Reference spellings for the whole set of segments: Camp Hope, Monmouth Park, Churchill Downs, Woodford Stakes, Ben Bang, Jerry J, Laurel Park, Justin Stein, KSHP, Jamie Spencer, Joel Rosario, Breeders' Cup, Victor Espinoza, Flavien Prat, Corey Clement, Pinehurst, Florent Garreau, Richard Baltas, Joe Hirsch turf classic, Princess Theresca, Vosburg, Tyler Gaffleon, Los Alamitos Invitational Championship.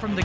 From the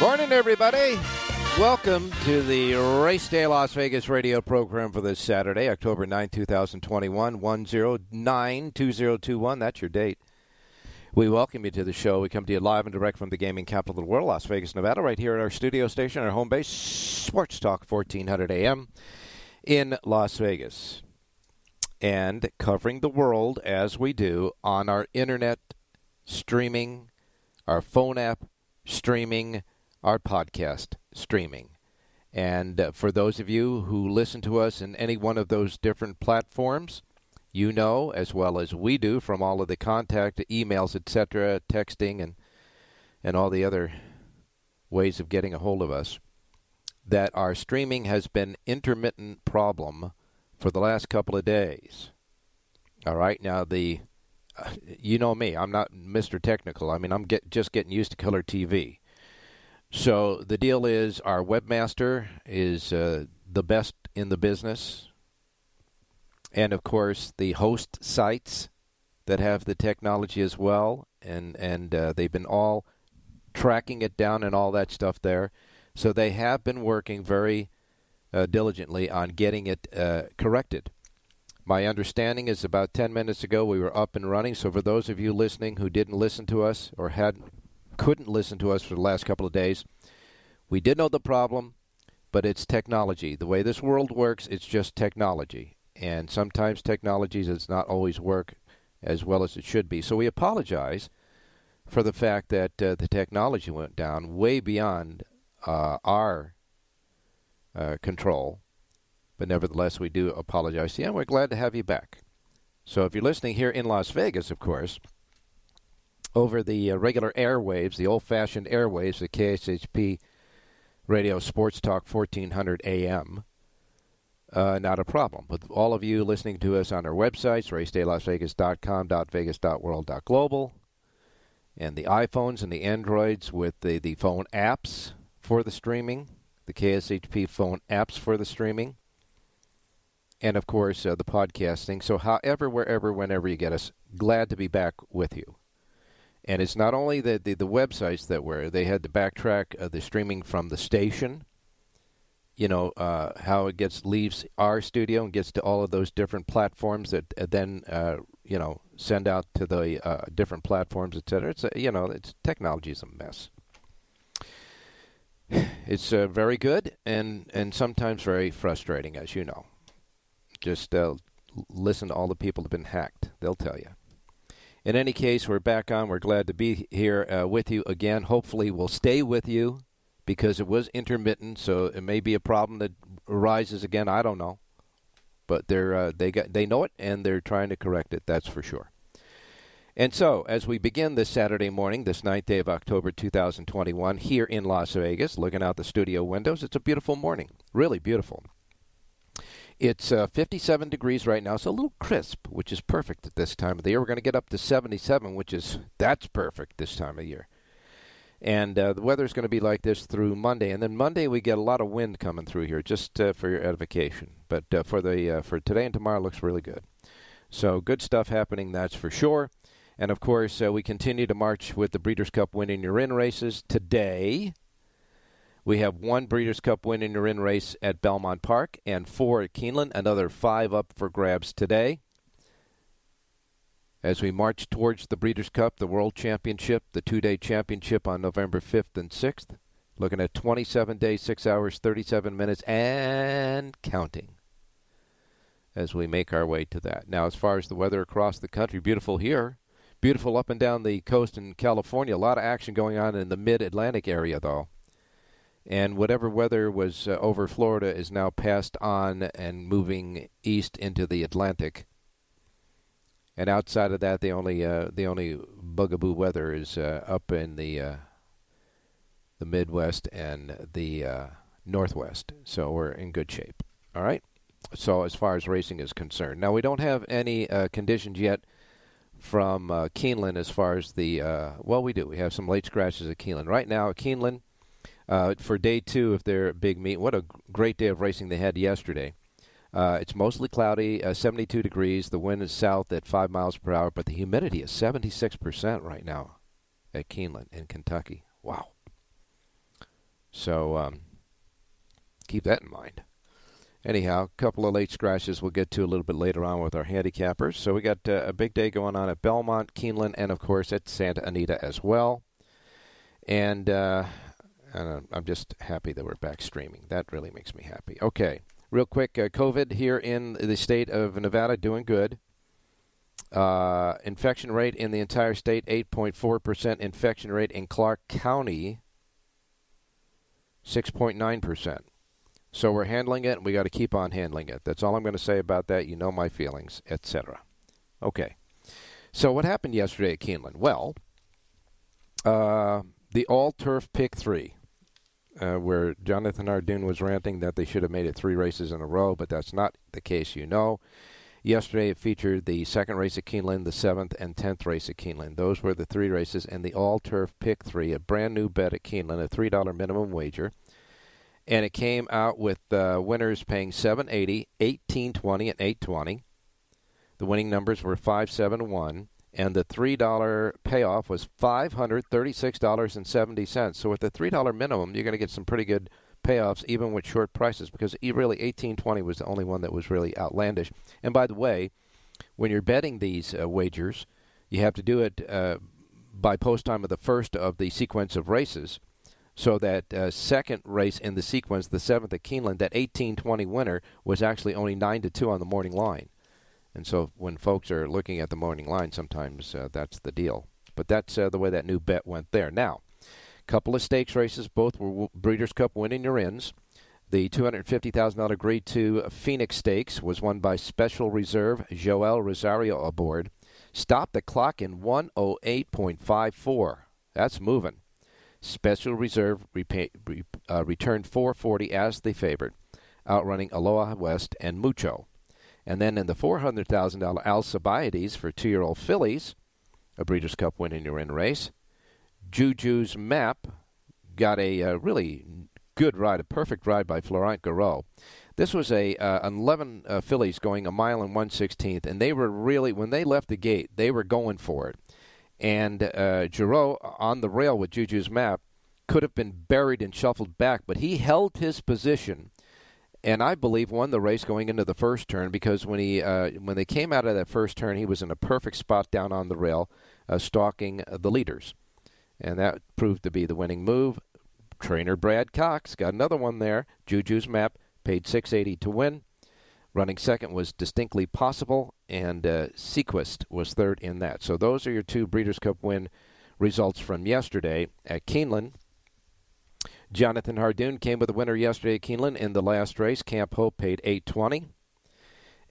Morning, everybody. Welcome to the Race Day Las Vegas radio program for this Saturday, October 9, 2021, 109-2021. That's your date. We welcome you to the show. We come to you live and direct from the gaming capital of the world, Las Vegas, Nevada, right here at our studio station, our home base, Sports Talk 1400 AM in Las Vegas. And covering the world as we do on our internet streaming, our phone app streaming, our podcast streaming. And for those of you who listen to us in any one of those different platforms, you know as well as we do from all of the contact, emails, etc., texting, and all the other ways of getting a hold of us, that our streaming has been an intermittent problem for the last couple of days. All right, now the you know me, I'm not Mr. Technical. I mean, I'm just getting used to color TV. So the deal is our webmaster is the best in the business. And, of course, the host sites that have the technology as well. And they've been all tracking it down and all that stuff there. So they have been working very diligently on getting it corrected. My understanding is about 10 minutes ago we were up and running. So for those of you listening who didn't listen to us or couldn't listen to us for the last couple of days, we did know the problem, but it's technology. The way this world works, it's just technology. And sometimes technology does not always work as well as it should be. So we apologize for the fact that the technology went down way beyond our control. But nevertheless, we do apologize. Yeah, we're glad to have you back. So if you're listening here in Las Vegas, of course, over the regular airwaves, the old-fashioned airwaves, the KSHP Radio Sports Talk 1400 AM, not a problem. With all of you listening to us on our websites, racedaylasvegas.com, .vegas.world, .global, and the iPhones and the Androids with the phone apps for the streaming, the KSHP phone apps for the streaming, and, of course, the podcasting. So however, wherever, whenever you get us, glad to be back with you. And it's not only the websites that were. They had to backtrack the streaming from the station, you know, how it leaves our studio and gets to all of those different platforms that then, you know, send out to the different platforms, et cetera. It's, you know, technology is a mess. It's very good and sometimes very frustrating, as you know. Just listen to all the people that have been hacked. They'll tell you. In any case, we're back on. We're glad to be here with you again. Hopefully we'll stay with you because it was intermittent, so it may be a problem that arises again. I don't know. But they know it, and they're trying to correct it. That's for sure. And so as we begin this Saturday morning, this 9th day of October 2021, here in Las Vegas, looking out the studio windows, it's a beautiful morning, really beautiful. It's 57 degrees right now, so a little crisp, which is perfect at this time of the year. We're going to get up to 77, that's perfect this time of year. And the weather's going to be like this through Monday. And then Monday we get a lot of wind coming through here, just for your edification. But for today and tomorrow, it looks really good. So good stuff happening, that's for sure. And, of course, we continue to march with the Breeders' Cup win-in-your-in races. Today, we have one Breeders' Cup win-in-your-in race at Belmont Park and four at Keeneland, another five up for grabs today. As we march towards the Breeders' Cup, the World Championship, the two-day championship on November 5th and 6th, looking at 27 days, 6 hours, 37 minutes, and counting as we make our way to that. Now, as far as the weather across the country, beautiful here. Beautiful up and down the coast in California. A lot of action going on in the mid-Atlantic area, though. And whatever weather was over Florida is now passed on and moving east into the Atlantic. And outside of that, the only bugaboo weather is up in the Midwest and the Northwest. So we're in good shape. All right? So as far as racing is concerned. Now, we don't have any conditions yet from Keeneland as far as the, well, we do. We have some late scratches at Keeneland. Right now at Keeneland, for day two of their big meet, what a great day of racing they had yesterday. It's mostly cloudy, 72 degrees. The wind is south at 5 miles per hour, but the humidity is 76% right now at Keeneland in Kentucky. Wow. So keep that in mind. Anyhow, a couple of late scratches we'll get to a little bit later on with our handicappers. So we got a big day going on at Belmont, Keeneland, and, of course, at Santa Anita as well. And I'm just happy that we're back streaming. That really makes me happy. Okay, real quick, COVID here in the state of Nevada doing good. Infection rate in the entire state, 8.4% infection rate in Clark County, 6.9%. So we're handling it, and we got to keep on handling it. That's all I'm going to say about that. You know my feelings, etc. Okay. So what happened yesterday at Keeneland? Well, the all-turf pick three, where Jonathan Hardoon was ranting that they should have made it three races in a row, but that's not the case, you know. Yesterday it featured the second race at Keeneland, the 7th and 10th race at Keeneland. Those were the three races, and the all-turf pick three, a brand-new bet at Keeneland, a $3 minimum wager. And it came out with winners paying $7.80, $18.20, and $8.20. The winning numbers were $5.71, and the $3 payoff was $536.70. So with the $3 minimum, you're going to get some pretty good payoffs, even with short prices, because really $18.20 was the only one that was really outlandish. And by the way, when you're betting these wagers, you have to do it by post time of the first of the sequence of races. So that second race in the sequence, the 7th at Keeneland, that 18-20 winner was actually only 9-2 on the morning line. And so when folks are looking at the morning line, sometimes that's the deal. But that's the way that new bet went there. Now, a couple of stakes races, both were Breeders' Cup win-in-your-ins. The $250,000 Grade 2 Phoenix Stakes was won by Special Reserve Joel Rosario aboard. Stopped the clock in 1:08.54. That's moving. Special Reserve returned 440 as the favorite, outrunning Aloha West and Mucho. And then in the $400,000 Alcibiades for two-year-old fillies, a Breeders' Cup win-in-your-in race, Juju's Map got a really good ride, a perfect ride by Florent Garreau. This was a 11 fillies going a mile and 1/16th, and they were really, when they left the gate, they were going for it. And Giroux on the rail with Juju's Map could have been buried and shuffled back, but he held his position and I believe won the race going into the first turn because when they came out of that first turn, he was in a perfect spot down on the rail stalking the leaders. And that proved to be the winning move. Trainer Brad Cox got another one there. Juju's Map paid $6.80 to win. Running second was Distinctly Possible, and Sequest was third in that. So those are your two Breeders' Cup win results from yesterday at Keeneland. Jonathan Hardoon came with a winner yesterday at Keeneland in the last race. Camp Hope paid $8.20.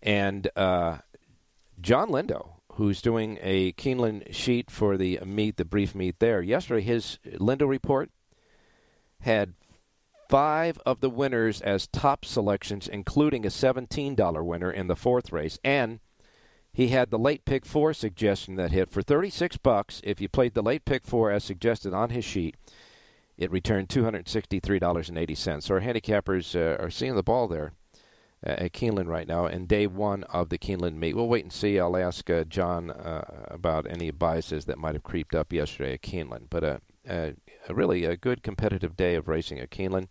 And John Lindo, who's doing a Keeneland sheet for the meet, the brief meet there. Yesterday, his Lindo report had 5 of the winners as top selections, including a $17 winner in the fourth race. And he had the late pick 4 suggestion that hit for $36. If you played the late pick 4 as suggested on his sheet, it returned $263.80. So our handicappers are seeing the ball there at Keeneland right now, and day one of the Keeneland meet. We'll wait and see. I'll ask John about any biases that might have creeped up yesterday at Keeneland. But really a good competitive day of racing at Keeneland.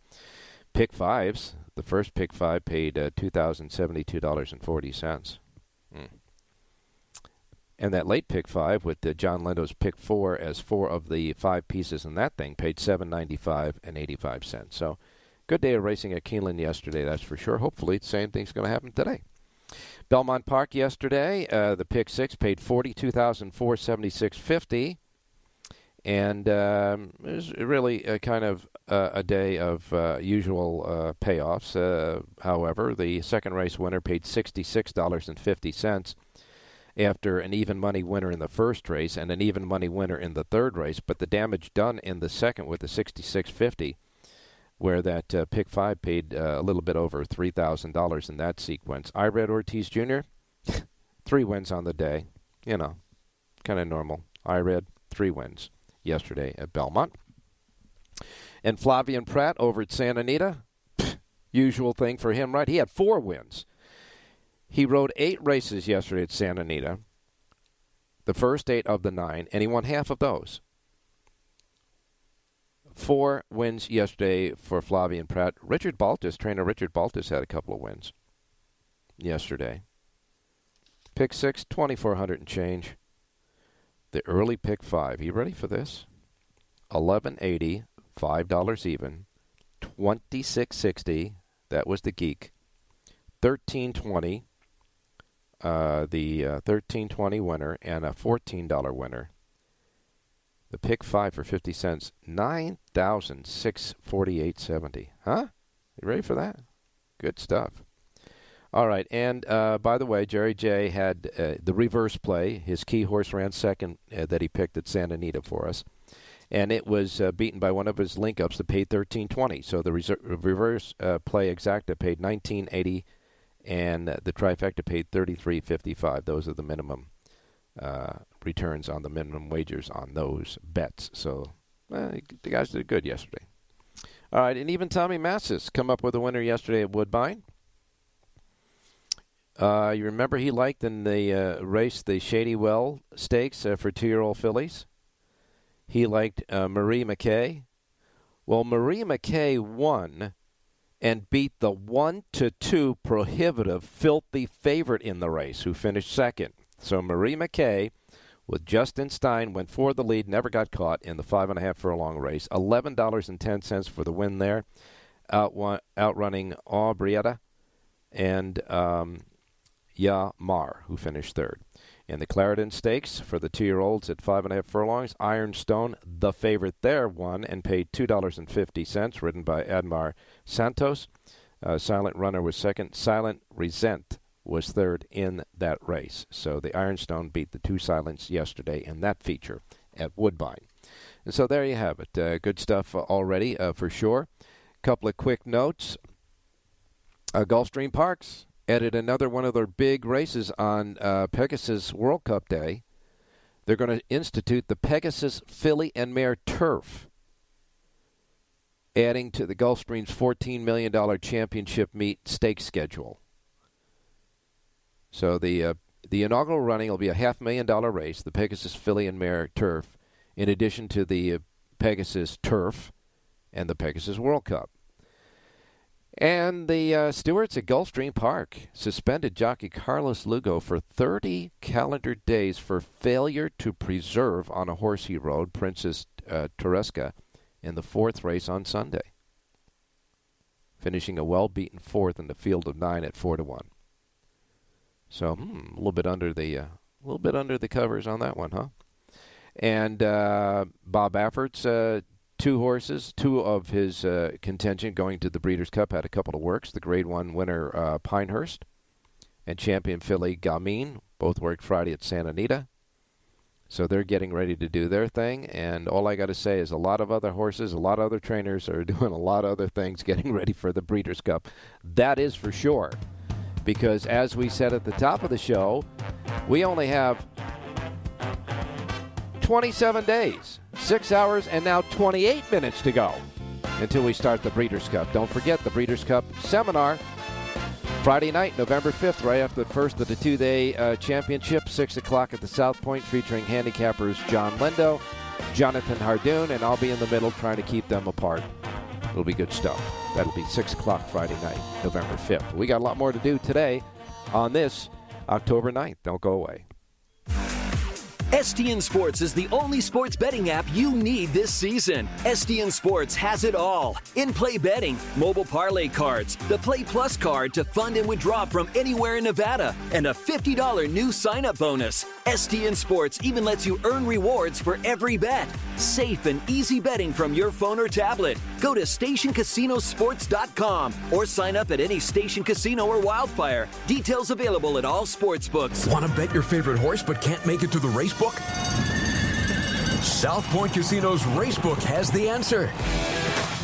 Pick fives. The first pick five paid $2,072.40. And that late pick five with John Lindo's pick four as four of the five pieces in that thing paid $7.95.85. So good day of racing at Keeneland yesterday, that's for sure. Hopefully the same thing's going to happen today. Belmont Park yesterday, the pick six paid $42,476.50. And it was really a kind of a day of usual payoffs. However, the second race winner paid $66.50 after an even money winner in the first race and an even money winner in the third race. But the damage done in the second with the $66.50, where that pick five paid a little bit over $3,000 in that sequence. Irad Ortiz Jr., 3 wins on the day. You know, kind of normal. Irad, 3 wins. Yesterday at Belmont. And Flavien Prat over at Santa Anita, usual thing for him, right? He had 4 wins. He rode 8 races yesterday at Santa Anita, the first 8 of the 9, and he won half of those. 4 wins yesterday for Flavien Prat. Richard Baltas, trainer Richard Baltas, had a couple of wins yesterday. Pick 6, $2,400 and change. The early pick five. You ready for this? $11.80, $5 even, $26.60. That was the geek. $13.20. The $13.20 winner and a $14 winner. The pick five for 50 cents. $9,648.70. Huh? You ready for that? Good stuff. All right, and by the way, Jerry J had the reverse play. His key horse ran second that he picked at Santa Anita for us, and it was beaten by one of his link-ups that paid $13.20. So the reverse play exacta paid $19.80, and the trifecta paid $33.55. Those are the minimum returns on the minimum wagers on those bets. So the guys did good yesterday. All right, and even Tommy Massis come up with a winner yesterday at Woodbine. You remember he liked in the race the Shady Well Stakes for 2-year-old fillies. He liked Marie McKay. Well, Marie McKay won and beat the 1-2 prohibitive filthy favorite in the race, who finished second. So Marie McKay with Justin Stein went for the lead, never got caught in the 5.5 furlong race. $11.10 for the win there, outrunning Aubrietta and Yamar, who finished third. In the Clarendon Stakes for the 2-year-olds at 5.5 furlongs, Ironstone, the favorite there, won and paid $2.50, ridden by Admar Santos. Silent Runner was second. Silent Resent was third in that race. So the Ironstone beat the 2 Silents yesterday in that feature at Woodbine. And so there you have it. Good stuff already for sure. Couple of quick notes. Gulfstream Parks added another one of their big races on Pegasus World Cup Day. They're going to institute the Pegasus Filly and Mare Turf, adding to the Gulfstream's $14 million championship meet stake schedule. So the inaugural running will be a $500,000 race, the Pegasus Filly and Mare Turf, in addition to the Pegasus Turf and the Pegasus World Cup. And the stewards at Gulfstream Park suspended jockey Carlos Lugo for 30 calendar days for failure to preserve on a horse he rode, Princess Theresca, in the 4th race on Sunday, finishing a well-beaten 4th in the field of 9 at 4-1. So a little bit under the covers on that one, huh? And Bob Affort's 2 horses, 2 of his contention going to the Breeders' Cup, had a couple of works. The Grade 1 winner, Pinehurst, and champion filly Gamin, both worked Friday at Santa Anita. So they're getting ready to do their thing. And all I got to say is a lot of other horses, a lot of other trainers are doing a lot of other things getting ready for the Breeders' Cup. That is for sure. Because as we said at the top of the show, we only have 27 days, 6 hours, and now 28 minutes to go until we start the Breeders' Cup. Don't forget the Breeders' Cup seminar, Friday night, November 5th, right after the first of the two-day championship, 6 o'clock at the South Point, featuring handicappers John Lindo, Jonathan Hardoon, and I'll be in the middle trying to keep them apart. It'll be good stuff. That'll be 6 o'clock Friday night, November 5th. We got a lot more to do today on this October 9th. Don't go away. STN Sports is the only sports betting app you need this season. STN Sports has it all. In-play betting, mobile parlay cards, the Play Plus card to fund and withdraw from anywhere in Nevada, and a $50 new sign-up bonus. STN Sports even lets you earn rewards for every bet. Safe and easy betting from your phone or tablet. Go to stationcasinosports.com or sign up at any Station Casino or Wildfire. Details available at all sportsbooks. Want to bet your favorite horse but can't make it to the race book? South Point Casino's Racebook has the answer.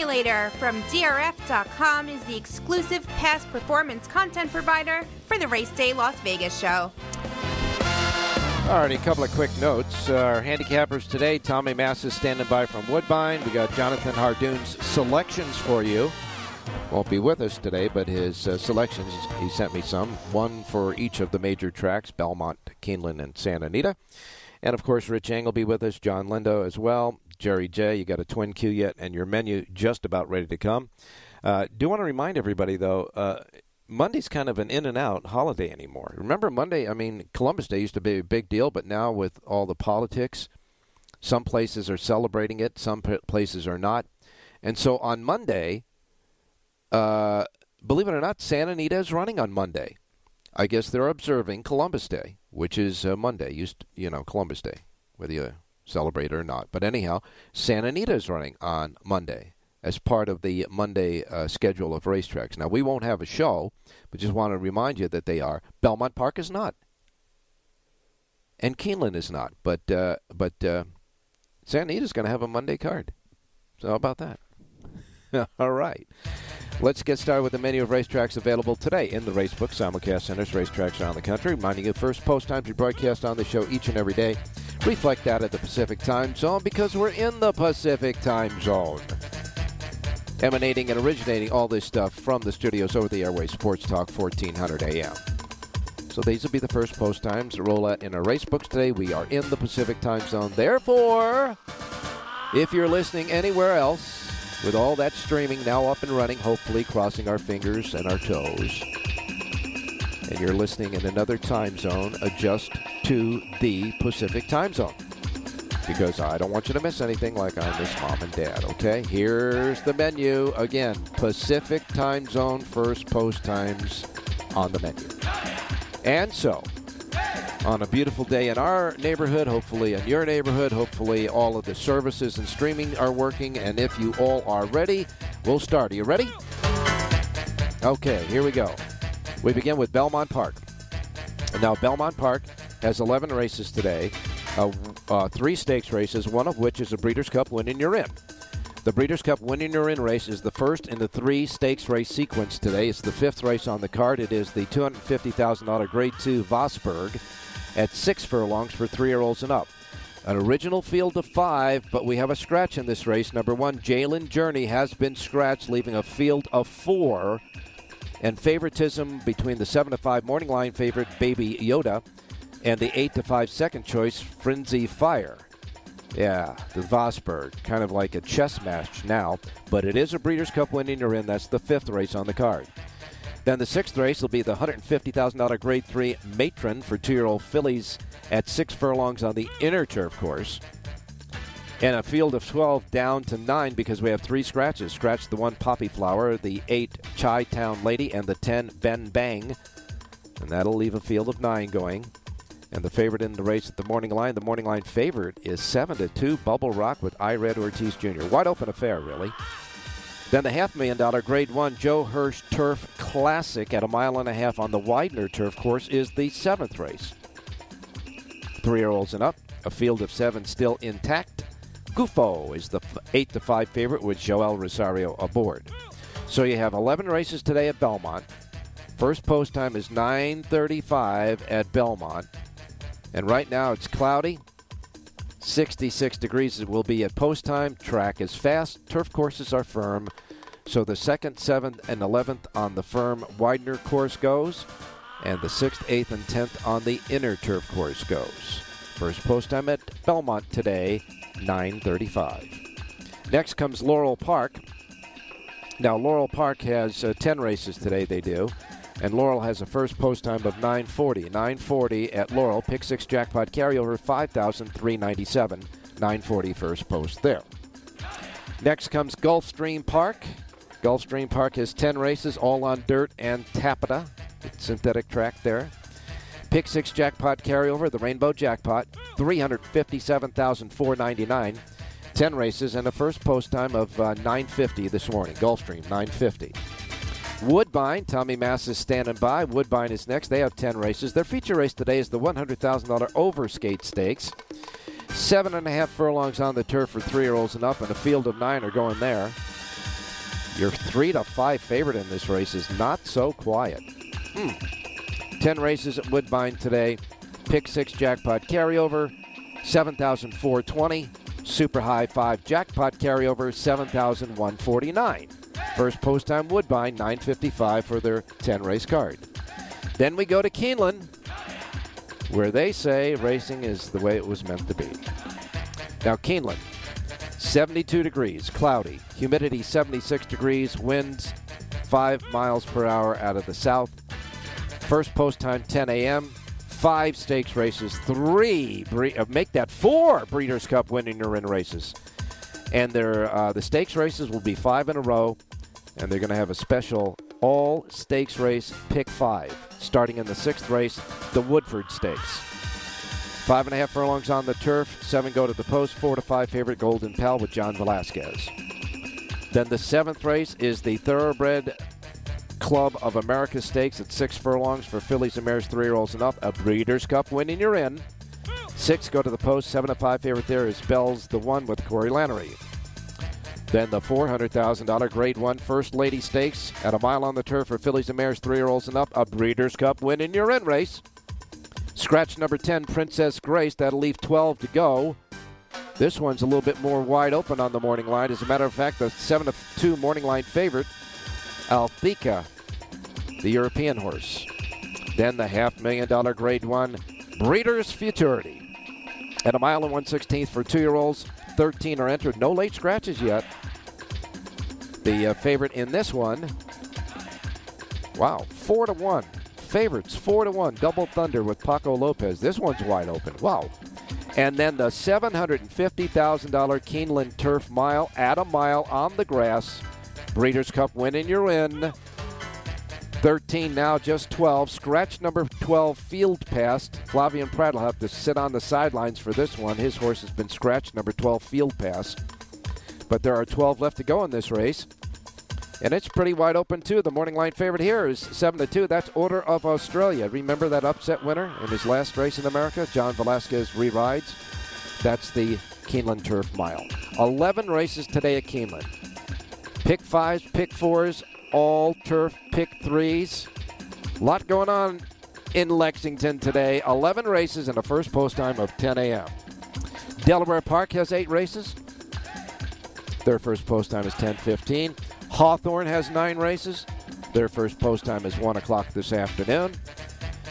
Formulator from DRF.com is the exclusive past performance content provider for the Race Day Las Vegas show. All right, a couple of quick notes. Our handicappers today, Tommy Massis standing by from Woodbine. We got Jonathan Hardoon's selections for you. Won't be with us today, but his selections, he sent me some. One for each of the major tracks, Belmont, Keeneland, and Santa Anita. And, of course, Rich Engel will be with us, John Lindo as well. Jerry J, you got a twin queue yet, and your menu just about ready to come. Do want to remind everybody, though, Monday's kind of an in-and-out holiday anymore. Remember Monday, I mean, Columbus Day used to be a big deal, but now with all the politics, some places are celebrating it, some places are not. And so on Monday, believe it or not, Santa Anita is running on Monday. I guess they're observing Columbus Day, which is Monday, Columbus Day, whether you celebrate or not. But anyhow, Santa Anita is running on Monday as part of the Monday schedule of racetracks. Now, we won't have a show, but just want to remind you that they are. Belmont Park is not. And Keeneland is not. But Santa Anita is going to have a Monday card. So how about that? All right. Let's get started with the menu of racetracks available today in the Racebook. Simulcast centers racetracks around the country. Reminding you, first, post times we broadcast on the show each and every day reflect that at the Pacific Time Zone because we're in the Pacific Time Zone. Emanating and originating all this stuff from the studios over the airways, Sports Talk 1400 AM. So these will be the first post times to roll out in our Racebooks today. We are in the Pacific Time Zone. Therefore, if you're listening anywhere else, with all that streaming now up and running, hopefully crossing our fingers and our toes, and you're listening in another time zone, adjust to the Pacific Time Zone, because I don't want you to miss anything like I miss Mom and Dad, okay? Here's the menu. Again, Pacific Time Zone first post times on the menu. And so, on a beautiful day in our neighborhood, hopefully in your neighborhood, hopefully all of the services and streaming are working, and if you all are ready, we'll start. Are you ready? Okay, here we go. We begin with Belmont Park. Now, Belmont Park has 11 races today, 3 stakes races, one of which is a Breeders' Cup Win and You're In. The Breeders' Cup Win and You're In race is the first in the 3 stakes race sequence today. It's the 5th race on the card. It is the $250,000 Grade 2 Vosburg at 6 furlongs for 3-year-olds and up. An original field of 5, but we have a scratch in this race. Number 1, Jalen Journey has been scratched, leaving a field of 4. And favoritism between the 7 to 5 morning line favorite, Baby Yoda, and the 8 to 5 second choice, Frenzy Fire. Yeah, the Vosburg, kind of like a chess match now, but it is a Breeders' Cup Win and You're In. That's the 5th race on the card. Then the sixth race will be the $150,000 Grade 3 Matron for two-year-old fillies at 6 furlongs on the inner turf course. And a field of 12 down to 9 because we have 3 scratches. Scratch the 1 Poppy Flower, the 8 Chi Town Lady, and the 10 Ben Bang. And that'll leave a field of 9 going. And the favorite in the race at the morning line favorite is 7-2 Bubble Rock with Ired Ortiz Jr. Wide open affair, really. Then the $500,000 Grade 1 Joe Hirsch Turf Classic at 1.5 miles on the Widener turf course is the 7th race. 3-year-olds and up, a field of 7 still intact. Gufo is the 8-5 favorite with Joel Rosario aboard. So you have 11 races today at Belmont. First post time is 9:35 at Belmont. And right now it's cloudy. 66 degrees it will be at post time. Track is fast. Turf courses are firm. So the 2nd, 7th, and 11th on the firm Widener course goes. And the 6th, 8th, and 10th on the inner turf course goes. First post time at Belmont today, 9:35. Next comes Laurel Park. Now Laurel Park has 10 races today, they do. And Laurel has a first post time of 9:40. 9:40 at Laurel. Pick 6 jackpot carryover, $5,397. 9:40 first post there. Next comes Gulfstream Park. Gulfstream Park has 10 races, all on dirt and tappeta. Synthetic track there. Pick 6 jackpot carryover, the Rainbow Jackpot, $357,499. 10 races and a first post time of 9:50 this morning. Gulfstream, 9:50. Woodbine, Tommy Massis standing by. Woodbine is next. They have 10 races. Their feature race today is the $100,000 Overskate Stakes. 7.5 furlongs on the turf for 3-year-olds and up, and a field of 9 are going there. Your 3-5 favorite in this race is not so quiet. 10 races at Woodbine today. Pick 6 jackpot carryover, $7,420. Super high 5 jackpot carryover, $7,149. First post time Woodbine, 9:55 for their 10 race card. Then we go to Keeneland, where they say racing is the way it was meant to be. Now Keeneland, 72 degrees, cloudy, humidity 76 degrees, winds 5 miles per hour out of the south. First post time 10 a.m. 5 stakes races, 3 make that 4 Breeders' Cup winning or in races. And the stakes races will be 5 in a row, and they're going to have a special all-stakes race, pick 5, starting in the 6th race, the Woodford Stakes. 5.5 furlongs on the turf, 7 go to the post, 4-5 favorite Golden Pal with John Velasquez. Then the 7th race is the Thoroughbred Club of America Stakes at 6 furlongs for fillies and mares, 3-year-olds and up, a Breeders' Cup winning you're in. 6 go to the post, 7-5 favorite there is Bell's the One with Corey Lannery. Then the $400,000 Grade 1 First Lady Stakes at 1 mile on the turf for fillies and mares, 3-year-olds and up, a Breeders' Cup win in your end race. Scratch number 10, Princess Grace, that'll leave 12 to go. This one's a little bit more wide open on the morning line. As a matter of fact, the 7-2 morning line favorite, Altheka, the European horse. Then the $500,000 Grade 1 Breeders' Futurity. At 1 1/16 for 2-year-olds, 13 are entered. No late scratches yet. The favorite in this one, 4-1. Favorites, 4-1. Double Thunder with Paco Lopez. This one's wide open. Wow. And then the $750,000 Keeneland Turf Mile at 1 mile on the grass. Breeders' Cup win and you're in. 13 now, just 12. Scratch number 12, Field Pass. Flavien Prat will have to sit on the sidelines for this one. His horse has been scratched, number 12, Field Pass. But there are 12 left to go in this race. And it's pretty wide open, too. The morning line favorite here is 7-2. That's Order of Australia. Remember that upset winner in his last race in America? John Velasquez re-rides. That's the Keeneland Turf Mile. 11 races today at Keeneland. Pick 5s, pick 4s. All turf pick 3s. A lot going on in Lexington today. 11 races and a first post time of 10 a.m. Delaware Park has 8 races. Their first post time is 10:15. Hawthorne has 9 races. Their first post time is 1 o'clock this afternoon.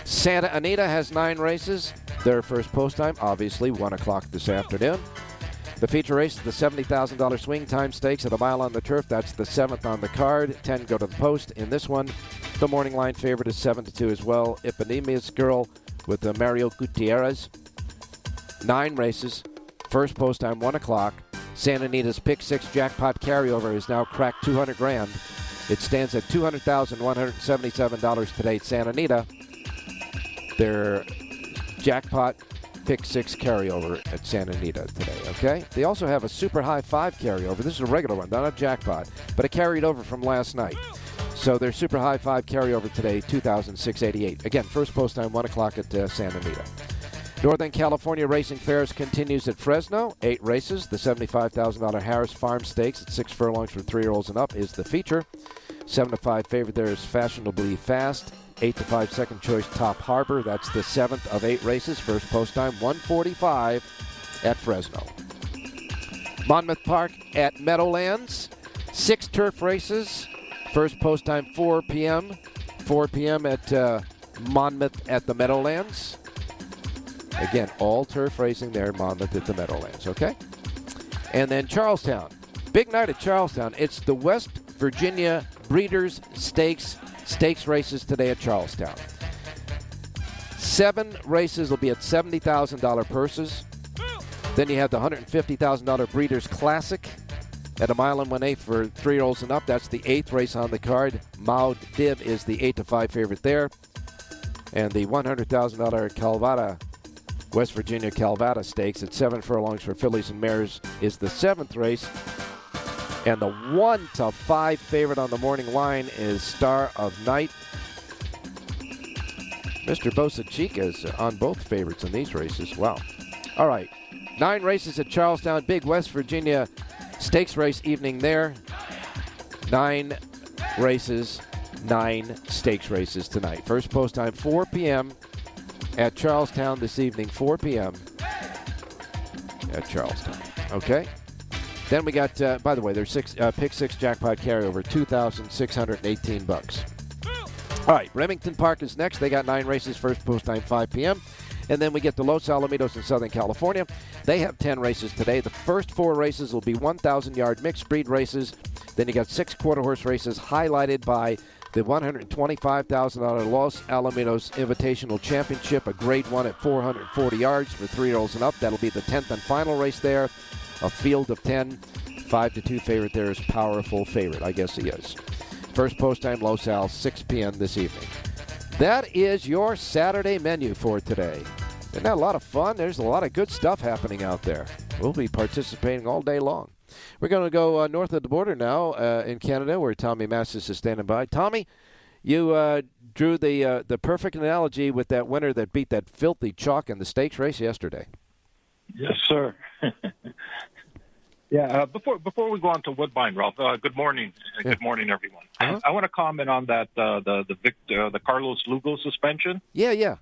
Santa Anita has 9 races. Their first post time, obviously, 1 o'clock this afternoon. The feature race is the $70,000 Swing Time Stakes at 1 mile on the turf. That's the 7th on the card. 10 go to the post in this one. The morning line favorite is 7-2 as well. Ipanema's Girl with Mario Gutierrez. 9 races. First post time, 1 o'clock. Santa Anita's Pick 6 jackpot carryover is now cracked $200,000. It stands at $200,177 today. Santa Anita, their jackpot Pick 6 carryover at Santa Anita today, okay? They also have a super high 5 carryover. This is a regular one, not a jackpot, but it carried over from last night. So their super high 5 carryover today, $2,688. Again, first post time, 1 o'clock at Santa Anita. Northern California Racing Fairs continues at Fresno. 8 races. The $75,000 Harris Farm Stakes at 6 furlongs from 3-year-olds and up is the feature. 7-5 favorite there is Fashionably Fast. 8-5 second choice Top Harbor. That's the 7th of 8 races. First post time, 1:45 at Fresno. Monmouth Park at Meadowlands. 6 turf races. First post time, 4 p.m. 4 p.m. at Monmouth at the Meadowlands. Again, all turf racing there in Monmouth at the Meadowlands, okay? And then Charlestown. Big night at Charlestown. It's the West Virginia Breeders' Stakes races today at Charlestown. 7 races will be at $70,000 purses. Then you have the $150,000 Breeders' Classic at a mile and 1/8 for 3-year-olds and up. That's the 8th race on the card. Maud Dib is the 8-5 favorite there. And the $100,000 West Virginia Calvada Stakes at 7 furlongs for fillies and mares is the 7th race. And the 1-5 favorite on the morning line is Star of Night. Mr. Bosa Chica is on both favorites in these races. Wow. All right. 9 races at Charlestown. Big West Virginia Stakes race evening there. 9 races, 9 stakes races tonight. First post time, 4 p.m. at Charlestown this evening, 4 p.m. at Charlestown. Okay. Then we got, by the way, there's Pick 6 jackpot carryover, $2,618. All right, Remington Park is next. They got 9 races, first post time, 5 p.m. And then we get to Los Alamitos in Southern California. They have 10 races today. The first 4 races will be 1,000-yard mixed breed races. Then you got 6 quarter horse races highlighted by the $125,000 Los Alamitos Invitational Championship, a grade 1 at 440 yards for 3-year-olds and up. That'll be the 10th and final race there. A field of 10. 5-2 favorite there is Powerful Favorite. I guess he is. First post time, Los Al, 6 p.m. this evening. That is your Saturday menu for today. Isn't that a lot of fun? There's a lot of good stuff happening out there. We'll be participating all day long. We're going to go north of the border now in Canada, where Tommy Massis is standing by. Tommy, you drew the perfect analogy with that winner that beat that filthy chalk in the stakes race yesterday. Yes, sir. Yeah. Before we go on to Woodbine, Ralph. Good morning. Yeah. Good morning, everyone. Uh-huh. I want to comment on that the Carlos Lugo suspension. Yeah.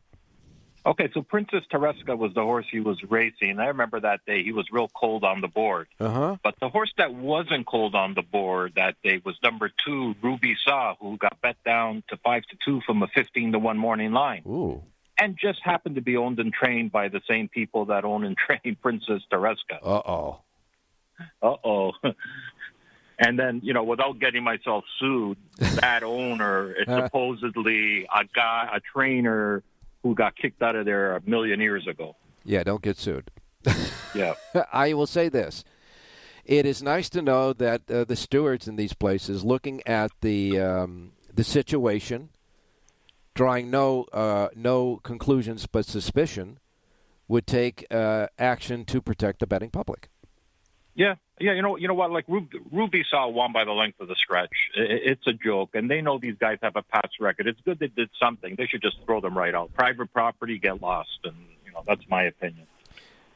Okay, so Princess Theresca was the horse he was racing. I remember that day he was real cold on the board. Uh-huh. But the horse that wasn't cold on the board that day was number 2, Ruby Sa, who got bet down to 5-2 from a 15-1 morning line. Ooh. And just happened to be owned and trained by the same people that own and train Princess Theresca. Uh-oh. And then, without getting myself sued, that owner is supposedly a trainer who got kicked out of there a million years ago. Yeah, don't get sued. Yeah. I will say this. It is nice to know that the stewards in these places, looking at the situation, drawing no conclusions but suspicion, would take action to protect the betting public. Yeah, you know what? Like Ruby Saw won by the length of the stretch. It's a joke, and they know these guys have a past record. It's good they did something. They should just throw them right out. Private property, get lost, and that's my opinion.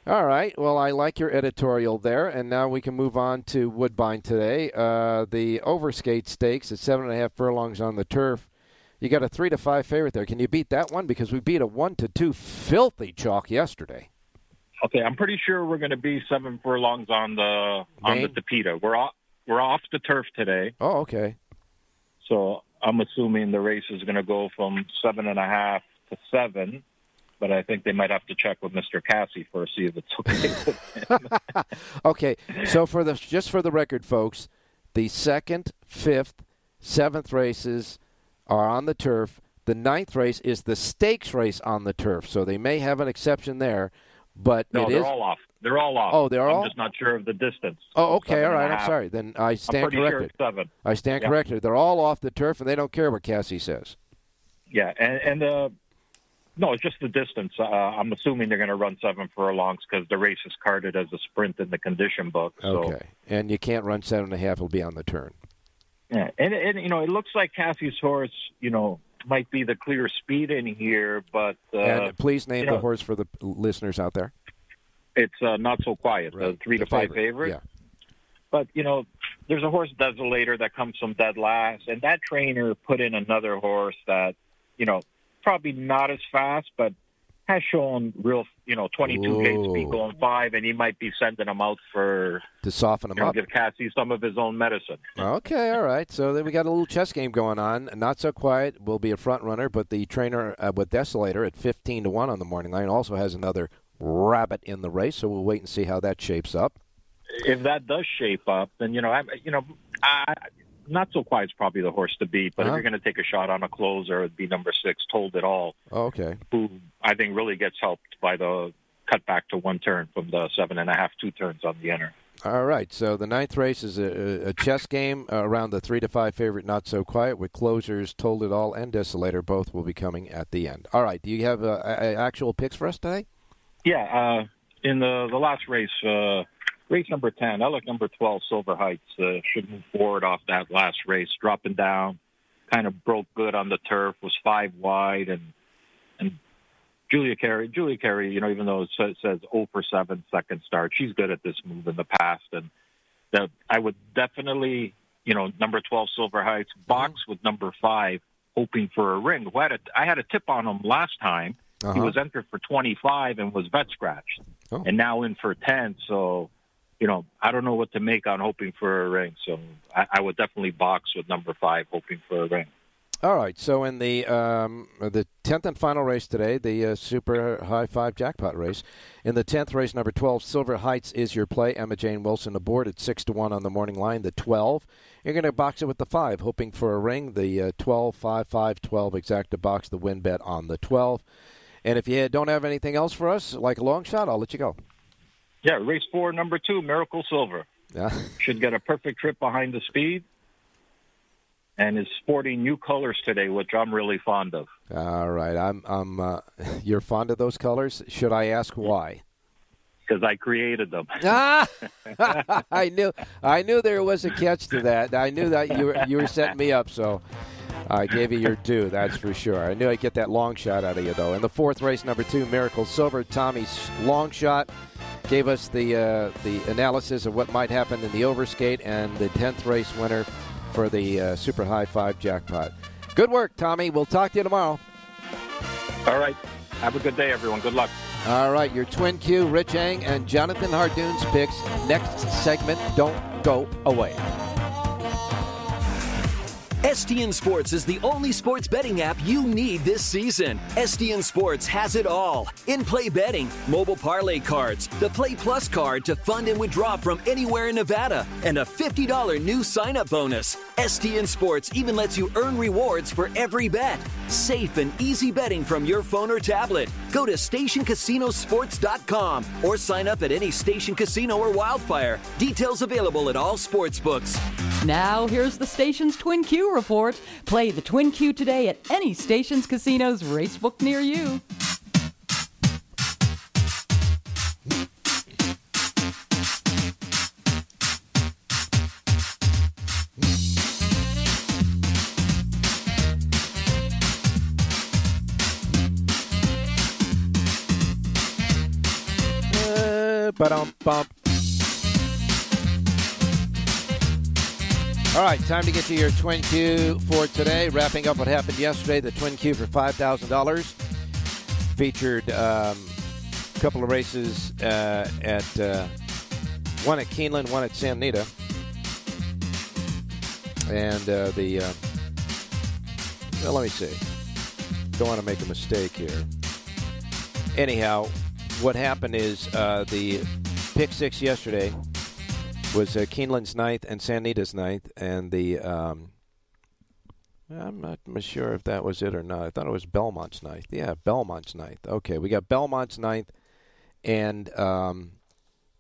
All right. Well, I like your editorial there, and now we can move on to Woodbine today. The Overskate Stakes at 7.5 furlongs on the turf. You got a 3-5 favorite there. Can you beat that one? Because we beat a 1-2 filthy chalk yesterday. Okay, I'm pretty sure we're going to be 7 furlongs on the Tapita. We're off the turf today. Oh, okay. So I'm assuming the race is going to go from 7.5 to 7, but I think they might have to check with Mr. Cassie first, see if it's okay with him. Okay. So just for the record, folks, the 2nd, 5th, 7th races are on the turf. The ninth race is the stakes race on the turf, so they may have an exception there. But no, they're all off. They're all off. Oh, they're all? I'm just not sure of the distance. Oh, okay, all right. I'm sorry. Then I stand corrected. Sure, 7. I stand corrected. They're all off the turf, and they don't care what Cassie says. Yeah, and no, it's just the distance. I'm assuming they're going to run 7 furlongs because the race is carded as a sprint in the condition book. So. Okay, and you can't run 7.5. It'll be on the turn. Yeah, and you know, it looks like Cassie's horse, you know, might be the clear speed in here, but... and please name the horse for the listeners out there. It's Not So Quiet, right. The 3-5 favorite. Yeah. But, you know, there's a horse, Desolator, that comes from dead last, and that trainer put in another horse that, you know, probably not as fast, but has shown real, you know, 22K speed going 5, and he might be sending him out for... To soften him up. Give Cassie some of his own medicine. Okay, all right. So then we got a little chess game going on. Not So Quiet will be a front runner, but the trainer with Desolator at 15-1 on the morning line also has another rabbit in the race, so we'll wait and see how that shapes up. If that does shape up, then, you know, Not So Quiet is probably the horse to beat, but if you're going to take a shot on a closer, it would be number 6, Told It All. Okay. Who I think really gets helped by the cutback to one turn from the 7.5, 2 turns on the inner. All right. So the ninth race is a chess game around the 3-5 favorite, Not So Quiet, with closers, Told It All and Desolator. Both will be coming at the end. All right. Do you have actual picks for us today? Yeah. In the last race, race number 10, I like number 12, Silver Heights, should move forward off that last race, dropping down, kind of broke good on the turf, was 5 wide, and Julia Carey, you know, even though it says 0-for-7 second start, she's good at this move in the past, and that I would definitely, you know, number 12, Silver Heights, box with number 5, hoping for a ring. I had a tip on him last time. Uh-huh. He was entered for 25 and was vet scratched, and now in for 10, so... You know, I don't know what to make on hoping for a ring, so I would definitely box with number 5, hoping for a ring. All right, so in the 10th and final race today, the Super High 5 jackpot race, in the 10th race, number 12, Silver Heights is your play. Emma Jane Wilson aboard at 6-1 on the morning line, the 12. You're going to box it with the 5, hoping for a ring, the 12, 5, 5, 12 exact to box the win bet on the 12. And if you don't have anything else for us, like a long shot, I'll let you go. Yeah, race 4, number 2, Miracle Silver. Yeah. Should get a perfect trip behind the speed and is sporting new colors today, which I'm really fond of. All right. You're fond of those colors? Should I ask why? Because I created them. I knew there was a catch to that. I knew that you were setting me up, so I gave you your due, that's for sure. I knew I'd get that long shot out of you, though. In the 4th race, number 2, Miracle Silver, Tommy's long shot. Gave us the analysis of what might happen in the overskate and the 10th race winner for the Super High 5 jackpot. Good work, Tommy. We'll talk to you tomorrow. All right. Have a good day, everyone. Good luck. All right. Your Twin Q, Rich Eng, and Jonathan Hardoon's picks. Next segment, don't go away. STN Sports is the only sports betting app you need this season. STN Sports has it all. In-play betting, mobile parlay cards, the Play Plus card to fund and withdraw from anywhere in Nevada, and a $50 new sign-up bonus. STN Sports even lets you earn rewards for every bet. Safe and easy betting from your phone or tablet. Go to stationcasinosports.com or sign up at any Station Casino or Wildfire. Details available at all sportsbooks. Now here's the station's Twin Q report. Play the Twin Q today at any Station's Casino's racebook near you. Ba-dum-bump. All right, time to get to your Twin Q for today. Wrapping up what happened yesterday, the Twin Q for $5,000. Featured a couple of races one at Keeneland, one at Santa Anita. And well, let me see. Don't want to make a mistake here. Anyhow, what happened is the pick six yesterday was Keeneland's ninth and Santa Anita's ninth, and the I'm not sure if that was it or not. I thought it was Belmont's ninth. Yeah, Belmont's ninth. Okay, we got Belmont's ninth and the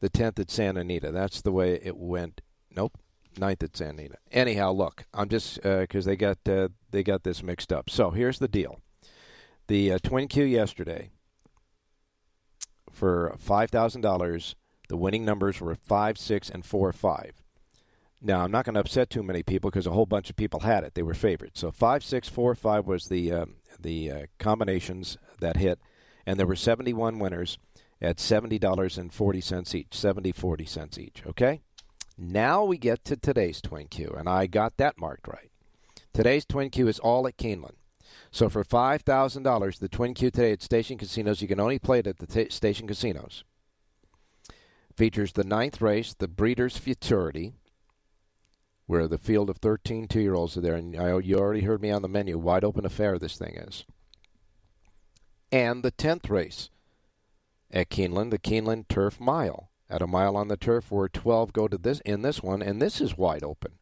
10th at Santa Anita. That's the way it went. Nope, 9th at Santa Anita. Anyhow, look, I'm just because they got this mixed up. So here's the deal: the Twin Q yesterday for $5,000. The winning numbers were 5, 6, and 4, 5. Now, I'm not going to upset too many people because a whole bunch of people had it. They were favorites. So 5, 6, 4, 5 was the combinations that hit. And there were 71 winners at $70.40 each, 70.40 cents each, okay? Now we get to today's Twin Q, and I got that marked right. Today's Twin Q is all at Keeneland. So for $5,000, the Twin Q today at station casinos, you can only play it at the station casinos. Features the ninth race, the Breeders' Futurity, where the field of 13 two-year-olds are there. And you already heard me on the menu. Wide open affair this thing is. And the 10th race at Keeneland, the Keeneland Turf Mile. At a mile on the turf where 12 go to this one, and this is wide open.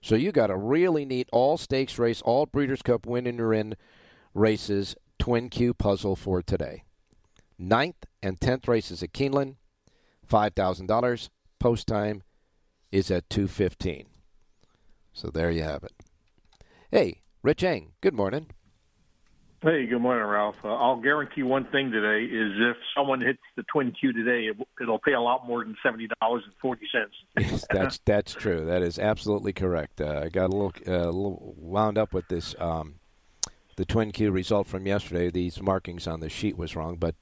So you got a really neat all-stakes race, all Breeders' Cup win-and-you're-in races, Twin Q puzzle for today. 9th and 10th races at Keeneland, $5,000. Post time is at 2:15. So there you have it. Hey, Rich Eng, good morning. Hey, good morning, Ralph. I'll guarantee one thing today is if someone hits the Twin Q today, it'll pay a lot more than $70.40. Yes, that's true. That is absolutely correct. I got a little wound up with this. The Twin Q result from yesterday, these markings on the sheet was wrong, but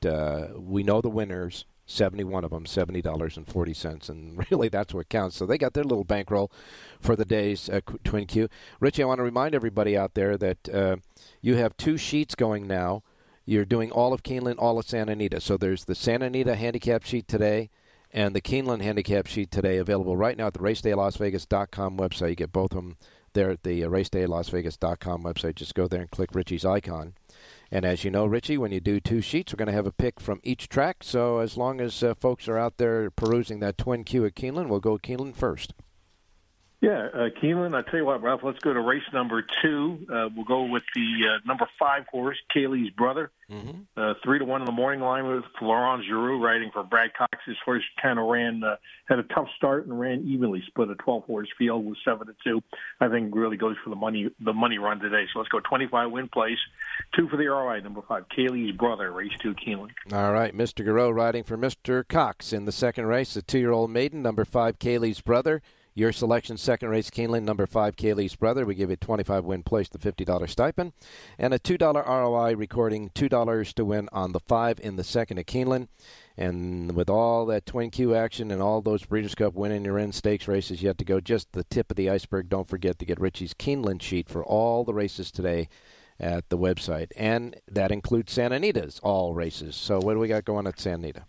we know the winners. 71 of them, $70.40, and really that's what counts. So they got their little bankroll for the day's Twin Q. Richie, I want to remind everybody out there that you have two sheets going now. You're doing all of Keeneland, all of Santa Anita. So there's the Santa Anita handicap sheet today and the Keeneland handicap sheet today available right now at the racedaylasvegas.com website. You get both of them there at the racedaylasvegas.com website. Just go there and click Richie's icon. And as you know, Richie, when you do two sheets, we're going to have a pick from each track. So as long as folks are out there perusing that Twin Q at Keeneland, we'll go Keeneland first. Yeah, Keeneland, I tell you what, Ralph, let's go to race number 2. We'll go with the number 5 horse, Kaylee's Brother. 3-1 in the morning line with Florent Garreau riding for Brad Cox. His horse kind of had a tough start and ran evenly, split a 12-horse field with 7-2. I think really goes for the money run today. So let's go 25 win place, 2 for the ROI, number 5, Kaylee's Brother, race 2, Keeneland. All right, Mr. Garreau riding for Mr. Cox in the second race, the 2-year-old maiden, number 5, Kaylee's Brother. Your selection, second race, Keeneland, number 5, Kaylee's Brother. We give you 25 win place, the $50 stipend, and a $2 ROI recording $2 to win on the 5 in the second at Keeneland. And with all that Twin Q action and all those Breeders' Cup win-and-you're-in stakes races yet to go, just the tip of the iceberg. Don't forget to get Richie's Keeneland sheet for all the races today at the website. And that includes Santa Anita's all races. So what do we got going at Santa Anita?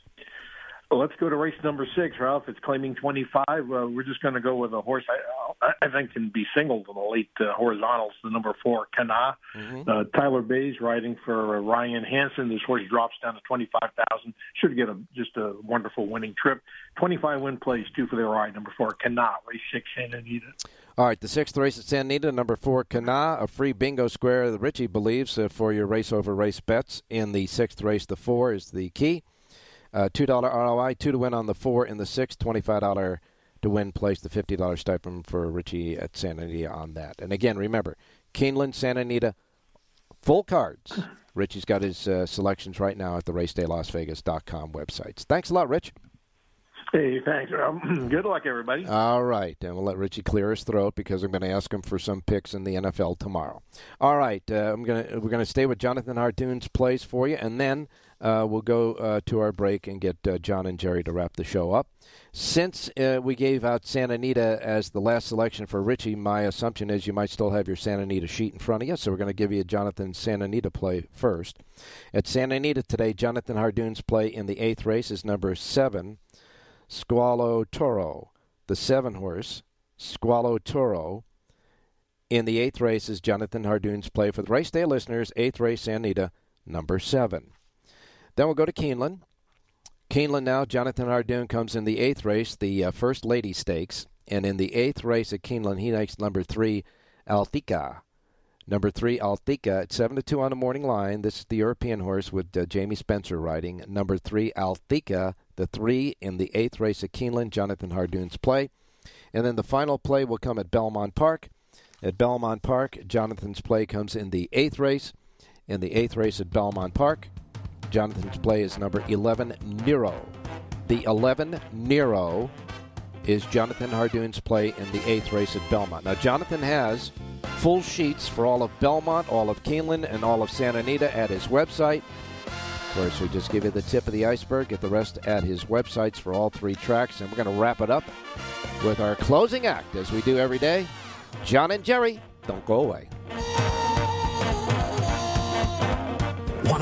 Let's go to race number 6, Ralph. It's claiming 25. We're just going to go with a horse I think can be singled in the late horizontals, the number 4, Kana. Tyler Bays riding for Ryan Hansen. This horse drops down to 25,000. Should get just a wonderful winning trip. 25 win plays, 2 for the ride, number 4, Kana, race 6, Santa Anita. All right, the 6th race at Santa Anita, number 4, Kana, a free bingo square that Richie believes for your race over race bets. In the 6th race, the 4 is the key. $2 ROI, 2 to win on the 4 in the 6th, $25 to win place, the $50 stipend for Richie at Santa Anita on that. And again, remember, Keeneland, Santa Anita, full cards. Richie's got his selections right now at the racedaylasvegas.com websites. Thanks a lot, Rich. Hey, thanks. Good luck, everybody. All right, and we'll let Richie clear his throat because I'm going to ask him for some picks in the NFL tomorrow. All right, we're going to stay with Jonathan Hardoon's plays for you, and then we'll go to our break and get John and Jerry to wrap the show up. Since we gave out Santa Anita as the last selection for Richie, my assumption is you might still have your Santa Anita sheet in front of you, so we're going to give you Jonathan's Santa Anita play first. At Santa Anita today, Jonathan Hardoon's play in the 8th race is number 7, Squalo Toro, the 7-horse, Squalo Toro. In the 8th race is Jonathan Hardoon's play for the race day listeners, 8th race, Santa Anita, number 7. Then we'll go to Keeneland. Keeneland now, Jonathan Hardoon comes in the 8th race, the First Lady Stakes. And in the 8th race at Keeneland, he likes number 3, Altica. Number 3, Altica at 7-2 on the morning line. This is the European horse with Jamie Spencer riding. Number 3, Altica, the 3 in the 8th race at Keeneland, Jonathan Hardoon's play. And then the final play will come at Belmont Park. At Belmont Park, Jonathan's play comes in the 8th race. In the 8th race at Belmont Park, Jonathan's play is number 11, Nero. The 11, Nero, is Jonathan Hardoon's play in the 8th race at Belmont. Now, Jonathan has full sheets for all of Belmont, all of Keeneland, and all of Santa Anita at his website. Of course, we just give you the tip of the iceberg. Get the rest at his websites for all three tracks. And we're going to wrap it up with our closing act, as we do every day. John and Jerry, don't go away. Want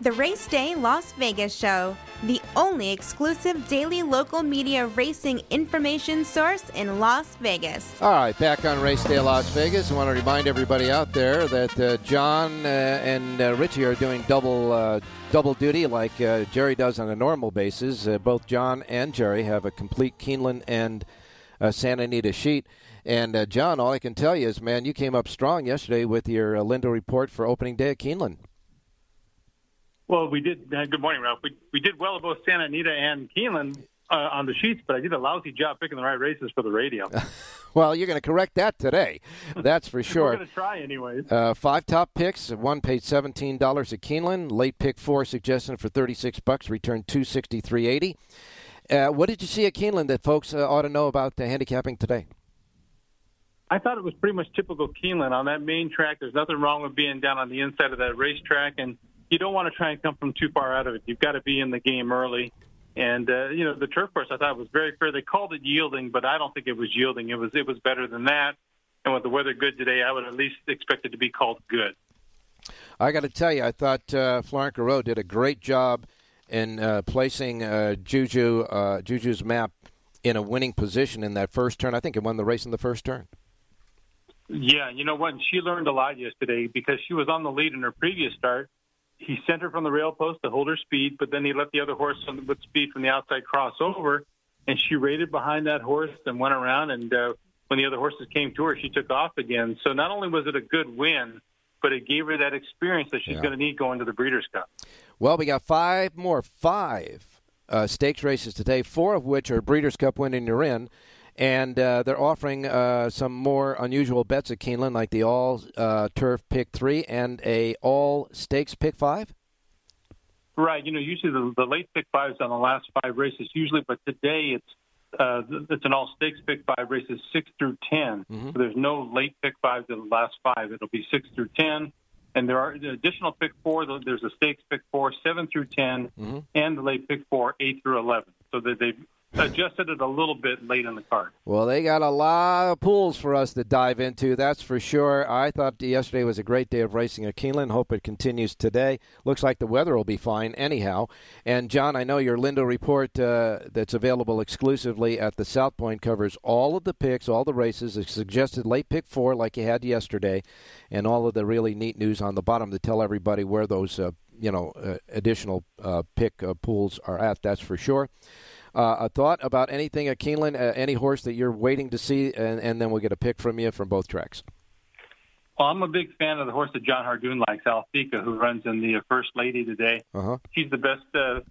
The Race Day Las Vegas Show, the only exclusive daily local media racing information source in Las Vegas. All right, back on Race Day Las Vegas. I want to remind everybody out there that John and Richie are doing double duty like Jerry does on a normal basis. Both John and Jerry have a complete Keeneland and Santa Anita sheet. And John, all I can tell you is, man, you came up strong yesterday with your Lindo report for opening day at Keeneland. Well, we did. Good morning, Ralph. We did well at both Santa Anita and Keeneland on the sheets, but I did a lousy job picking the right races for the radio. Well, you're going to correct that today. That's for sure. We're going to try anyways. 5 top picks. One paid $17 at Keeneland. Late pick 4 suggested for $36. Returned $263.80. What did you see at Keeneland that folks ought to know about the handicapping today? I thought it was pretty much typical Keeneland. On that main track, there's nothing wrong with being down on the inside of that racetrack, and you don't want to try and come from too far out of it. You've got to be in the game early. And, you know, the turf course I thought was very fair. They called it yielding, but I don't think it was yielding. It was better than that. And with the weather good today, I would at least expect it to be called good. I got to tell you, I thought Florent Garreau did a great job in placing Juju's Map in a winning position in that first turn. I think it won the race in the first turn. Yeah, you know what? She learned a lot yesterday because she was on the lead in her previous start. He sent her from the rail post to hold her speed, but then he let the other horse with speed from the outside cross over, and she raided behind that horse and went around, and when the other horses came to her, she took off again. So not only was it a good win, but it gave her that experience that she's going to need going to the Breeders' Cup. Well, we got five stakes races today, 4 of which are Breeders' Cup winning you're in, and they're offering some more unusual bets at Keeneland, like the all-turf pick 3 and a all-stakes pick 5? Right. You know, usually the late pick 5s on the last 5 races usually, but today it's an all-stakes pick 5 races 6 through 10. Mm-hmm. So there's no late pick 5 to the last 5. It'll be 6 through 10. And there are the additional pick 4. There's a stakes pick 4, 7 through 10, mm-hmm. and the late pick 4, 8 through 11. So that they've adjusted it a little bit late in the card. Well, they got a lot of pools for us to dive into, that's for sure. I thought yesterday was a great day of racing at Keeneland. Hope it continues today. Looks like the weather will be fine anyhow. And, John, I know your Lindo report that's available exclusively at the South Point covers all of the picks, all the races, a suggested late pick 4 like you had yesterday, and all of the really neat news on the bottom to tell everybody where those additional pick pools are at, that's for sure. A thought about anything at Keeneland, any horse that you're waiting to see, and then we'll get a pick from you from both tracks. Well, I'm a big fan of the horse that John Hardoon likes, Alfica, who runs in the First Lady today. Uh-huh. She's the best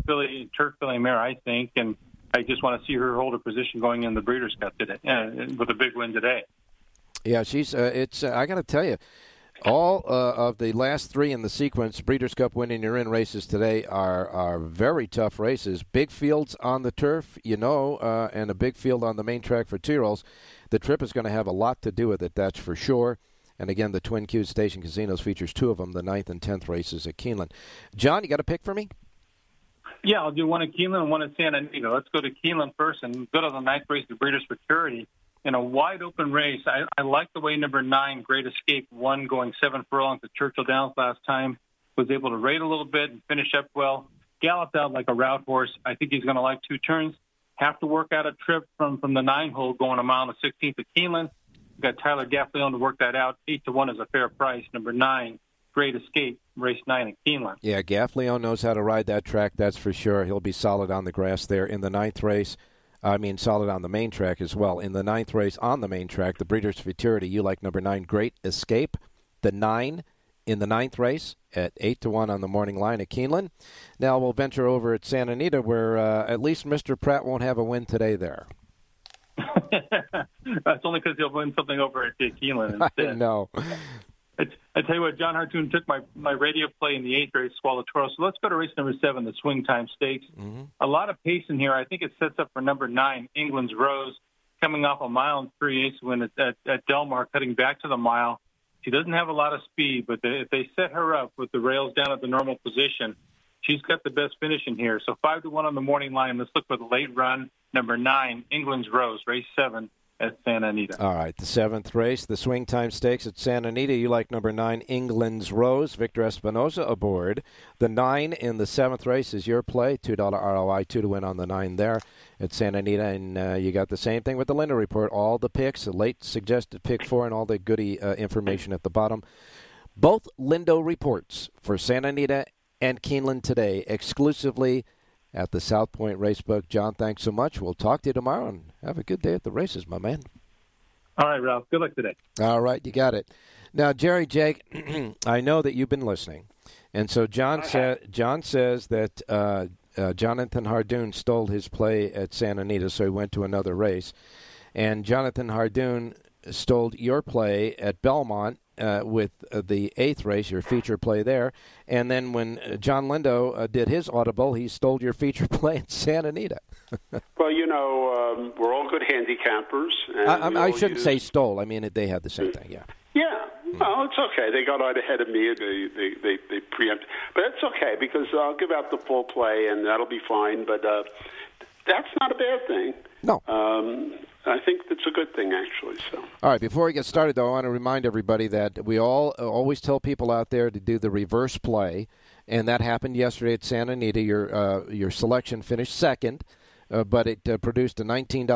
filly, turf filly mare, I think, and I just want to see her hold a position going in the Breeders' Cup today with a big win today. Yeah, she's. I got to tell you, all of the last three in the sequence Breeders' Cup winning year-in races today are very tough races. Big fields on the turf, and a big field on the main track for two-year-olds. The trip is going to have a lot to do with it, that's for sure. And again, the Twin Qs Station Casinos features two of them, the 9th and 10th races at Keeneland. John, you got a pick for me? Yeah, I'll do one at Keeneland and one at Santa Anita. Let's go to Keeneland first and go to the 9th race, the Breeders' Security. In a wide-open race, I like the way number 9, Great Escape, won going 7 furlongs at Churchill Downs last time, was able to rate a little bit and finish up well, galloped out like a route horse. I think he's going to like two turns. Have to work out a trip from the 9-hole going a mile and 16th at Keeneland. We've got Tyler Gaffleon to work that out. 8-1 is a fair price. Number 9, Great Escape, race 9 at Keeneland. Yeah, Gaffleon knows how to ride that track, that's for sure. He'll be solid on the grass there in the 9th race. I mean, solid on the main track as well. In the 9th race on the main track, the Breeders' Futurity, you like number 9, Great Escape. The 9 in the 9th race at 8-1 on the morning line at Keeneland. Now we'll venture over at Santa Anita where at least Mr. Pratt won't have a win today there. That's only because he'll win something over at Keeneland instead. I know. I tell you what, John Hardoon took my radio play in the 8th race, Swallow Toro. So let's go to race number 7, the Swing Time Stakes. Mm-hmm. A lot of pace in here. I think it sets up for number 9, England's Rose, coming off a mile and 3/8 win at Del Mar, cutting back to the mile. She doesn't have a lot of speed, but if they set her up with the rails down at the normal position, she's got the best finish in here. So 5-1 on the morning line. Let's look for the late run. Number 9, England's Rose, race 7 at Santa Anita. All right, the 7th race, the Swing Time Stakes at Santa Anita. You like number 9, England's Rose. Victor Espinoza aboard. The 9 in the 7th race is your play. $2 ROI, 2 to win on the 9 there at Santa Anita. And you got the same thing with the Lindo Report. All the picks, the late suggested pick 4, and all the goodie information at the bottom. Both Lindo Reports for Santa Anita and Keeneland today exclusively at the South Point Racebook. John, thanks so much. We'll talk to you tomorrow, and have a good day at the races, my man. All right, Ralph. Good luck today. All right, you got it. Now, Jerry J, I know that you've been listening, and so John says that Jonathan Hardoon stole his play at Santa Anita, so he went to another race, and Jonathan Hardoon stole your play at Belmont with the 8th race, your feature play there. And then when John Lindo did his audible, he stole your feature play at Santa Anita. Well, we're all good handicappers. And I shouldn't say stole. I mean, they had the same thing, yeah. Yeah. Well, it's okay. They got out ahead of me. They preempted. But it's okay because I'll give out the full play, and that'll be fine. But that's not a bad thing. No. I think it's a good thing, actually. So. All right, before we get started, though, I want to remind everybody that we all always tell people out there to do the reverse play, and that happened yesterday at Santa Anita. Your selection finished second, but it produced a $19.80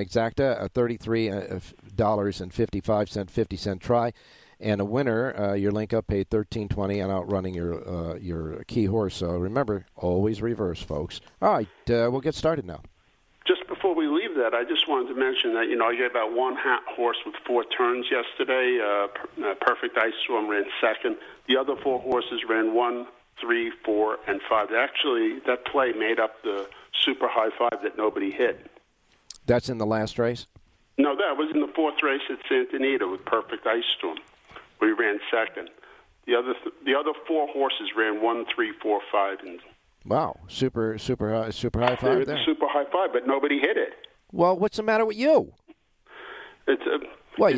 exacta, a $33.55 50-cent try, and a winner. Your link-up paid $13.20 on outrunning your key horse. So remember, always reverse, folks. All right, we'll get started now. Just before we leave that, I just wanted to mention that, I gave out one horse with 4 turns yesterday. Perfect Ice Storm ran second. The other 4 horses ran 1, 3, 4, and 5. Actually, that play made up the super high 5 that nobody hit. That's in the last race? No, that was in the 4th race at Santa Anita with Perfect Ice Storm. We ran second. The other 4 horses ran 1, 3, 4, 5, and wow, super high five there. Super high five, but nobody hit it. Well, what's the matter with you? You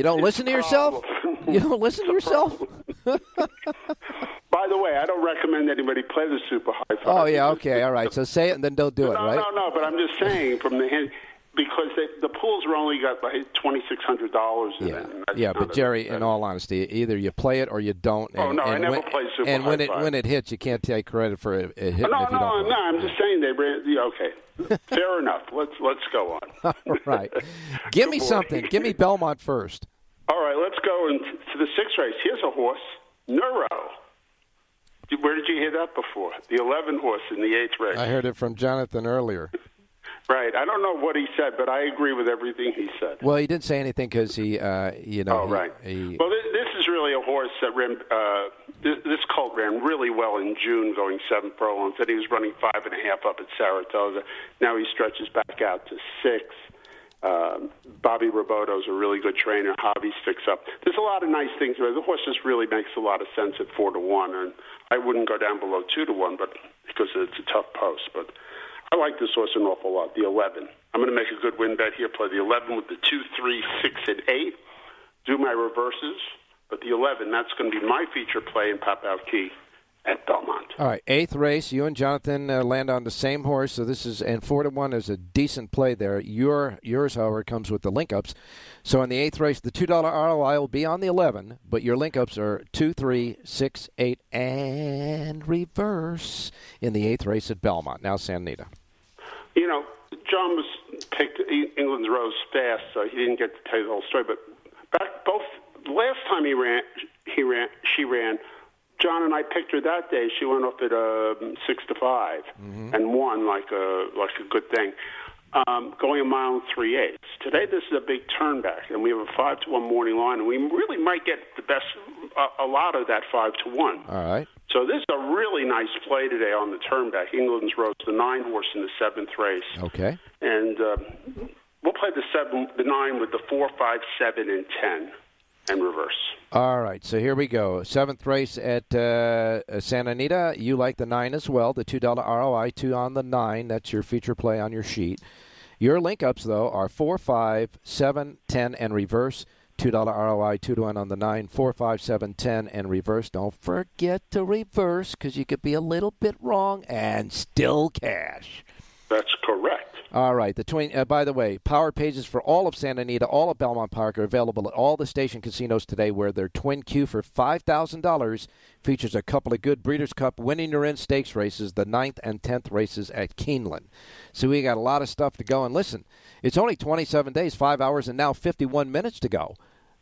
don't listen to yourself? You don't listen to yourself? By the way, I don't recommend anybody play the super high five. Oh, yeah, okay, all right. So say it and then don't do it, right? No, but I'm just saying from the hand, because the pools were only got like $2,600 in it. Yeah, but Jerry, in all honesty, either you play it or you don't. I never play super high five. And when it hits, you can't take credit for it hitting. No, I'm just saying they ran. Okay, fair enough. Let's go on. All right, give me something. Give me Belmont first. All right, let's go to the 6th race. Here's a horse, Neuro. Where did you hear that before? The 11 horse in the 8th race. I heard it from Jonathan earlier. Right. I don't know what he said, but I agree with everything he said. Well, he didn't say anything because he, Oh, right. Well, this is really a horse that ran this colt ran really well in June, going 7 furlongs, and he was running 5.5 up at Saratoga. Now he stretches back out to 6. Bobby Roboto's a really good trainer. Javi sticks up. There's a lot of nice things. The horse just really makes a lot of sense at 4 to 1, and I wouldn't go down below 2 to 1, but because it's a tough post. But I like this horse an awful lot. The 11. I'm going to make a good win bet here. Play the 11 with the 2, 3, 6, and 8. Do my reverses, but the 11. That's going to be my feature play in Pop Out Key at Belmont. All right, 8th race. You and Jonathan land on the same horse, so this is, and 4 to 1 is a decent play there. Yours, however, comes with the link-ups. So in the 8th race, the $2 RLI will be on the 11, but your link-ups are 2, 3, 6, 8, and reverse in the 8th race at Belmont. Now Santa Anita. You know, John was picked England's Rose fast, so he didn't get to tell you the whole story, but back both last time she ran. John and I picked her that day. She went up at 6 to 5 and won like a good thing. Going 1 mile and 3/8. Today this is a big turn back, and we have a 5 to 1 morning line, and we really might get the best a lot of that 5 to 1. All right. So this is a really nice play today on the turn back. England's Rose, the 9 horse in the 7th race. Okay. And we'll play the 9 with the 4, 5, 7, and 10. And reverse. All right, so here we go. 7th race at Santa Anita. You like the 9 as well. The $2 ROI, 2 on the 9. That's your feature play on your sheet. Your link-ups, though, are 4, 5, 7, 10, and reverse. $2 ROI, 2 to 1 on the 9. 4, 5, 7, 10, and reverse. Don't forget to reverse, because you could be a little bit wrong and still cash. That's correct. All right. By the way, power pages for all of Santa Anita, all of Belmont Park, are available at all the station casinos today, where their Twin Q for $5,000 features a couple of good Breeders' Cup winning or in stakes races, the 9th and 10th races at Keeneland. So we got a lot of stuff to go. And listen, it's only 27 days, 5 hours, and now 51 minutes to go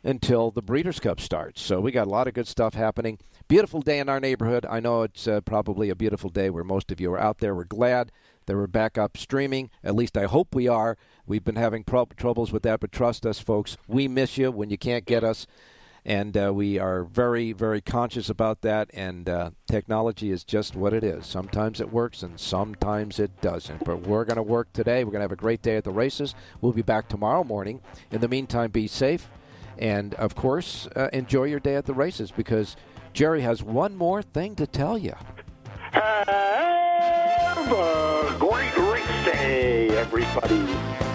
until the Breeders' Cup starts. So we got a lot of good stuff happening. Beautiful day in our neighborhood. I know it's probably a beautiful day where most of you are out there. We're glad that we're back up streaming. At least I hope we are. We've been having troubles with that, but trust us, folks. We miss you when you can't get us, and we are very, very conscious about that, and technology is just what it is. Sometimes it works, and sometimes it doesn't, but we're going to work today. We're going to have a great day at the races. We'll be back tomorrow morning. In the meantime, be safe. And, of course, enjoy your day at the races, because Jerry has one more thing to tell you. Have a great race day, everybody.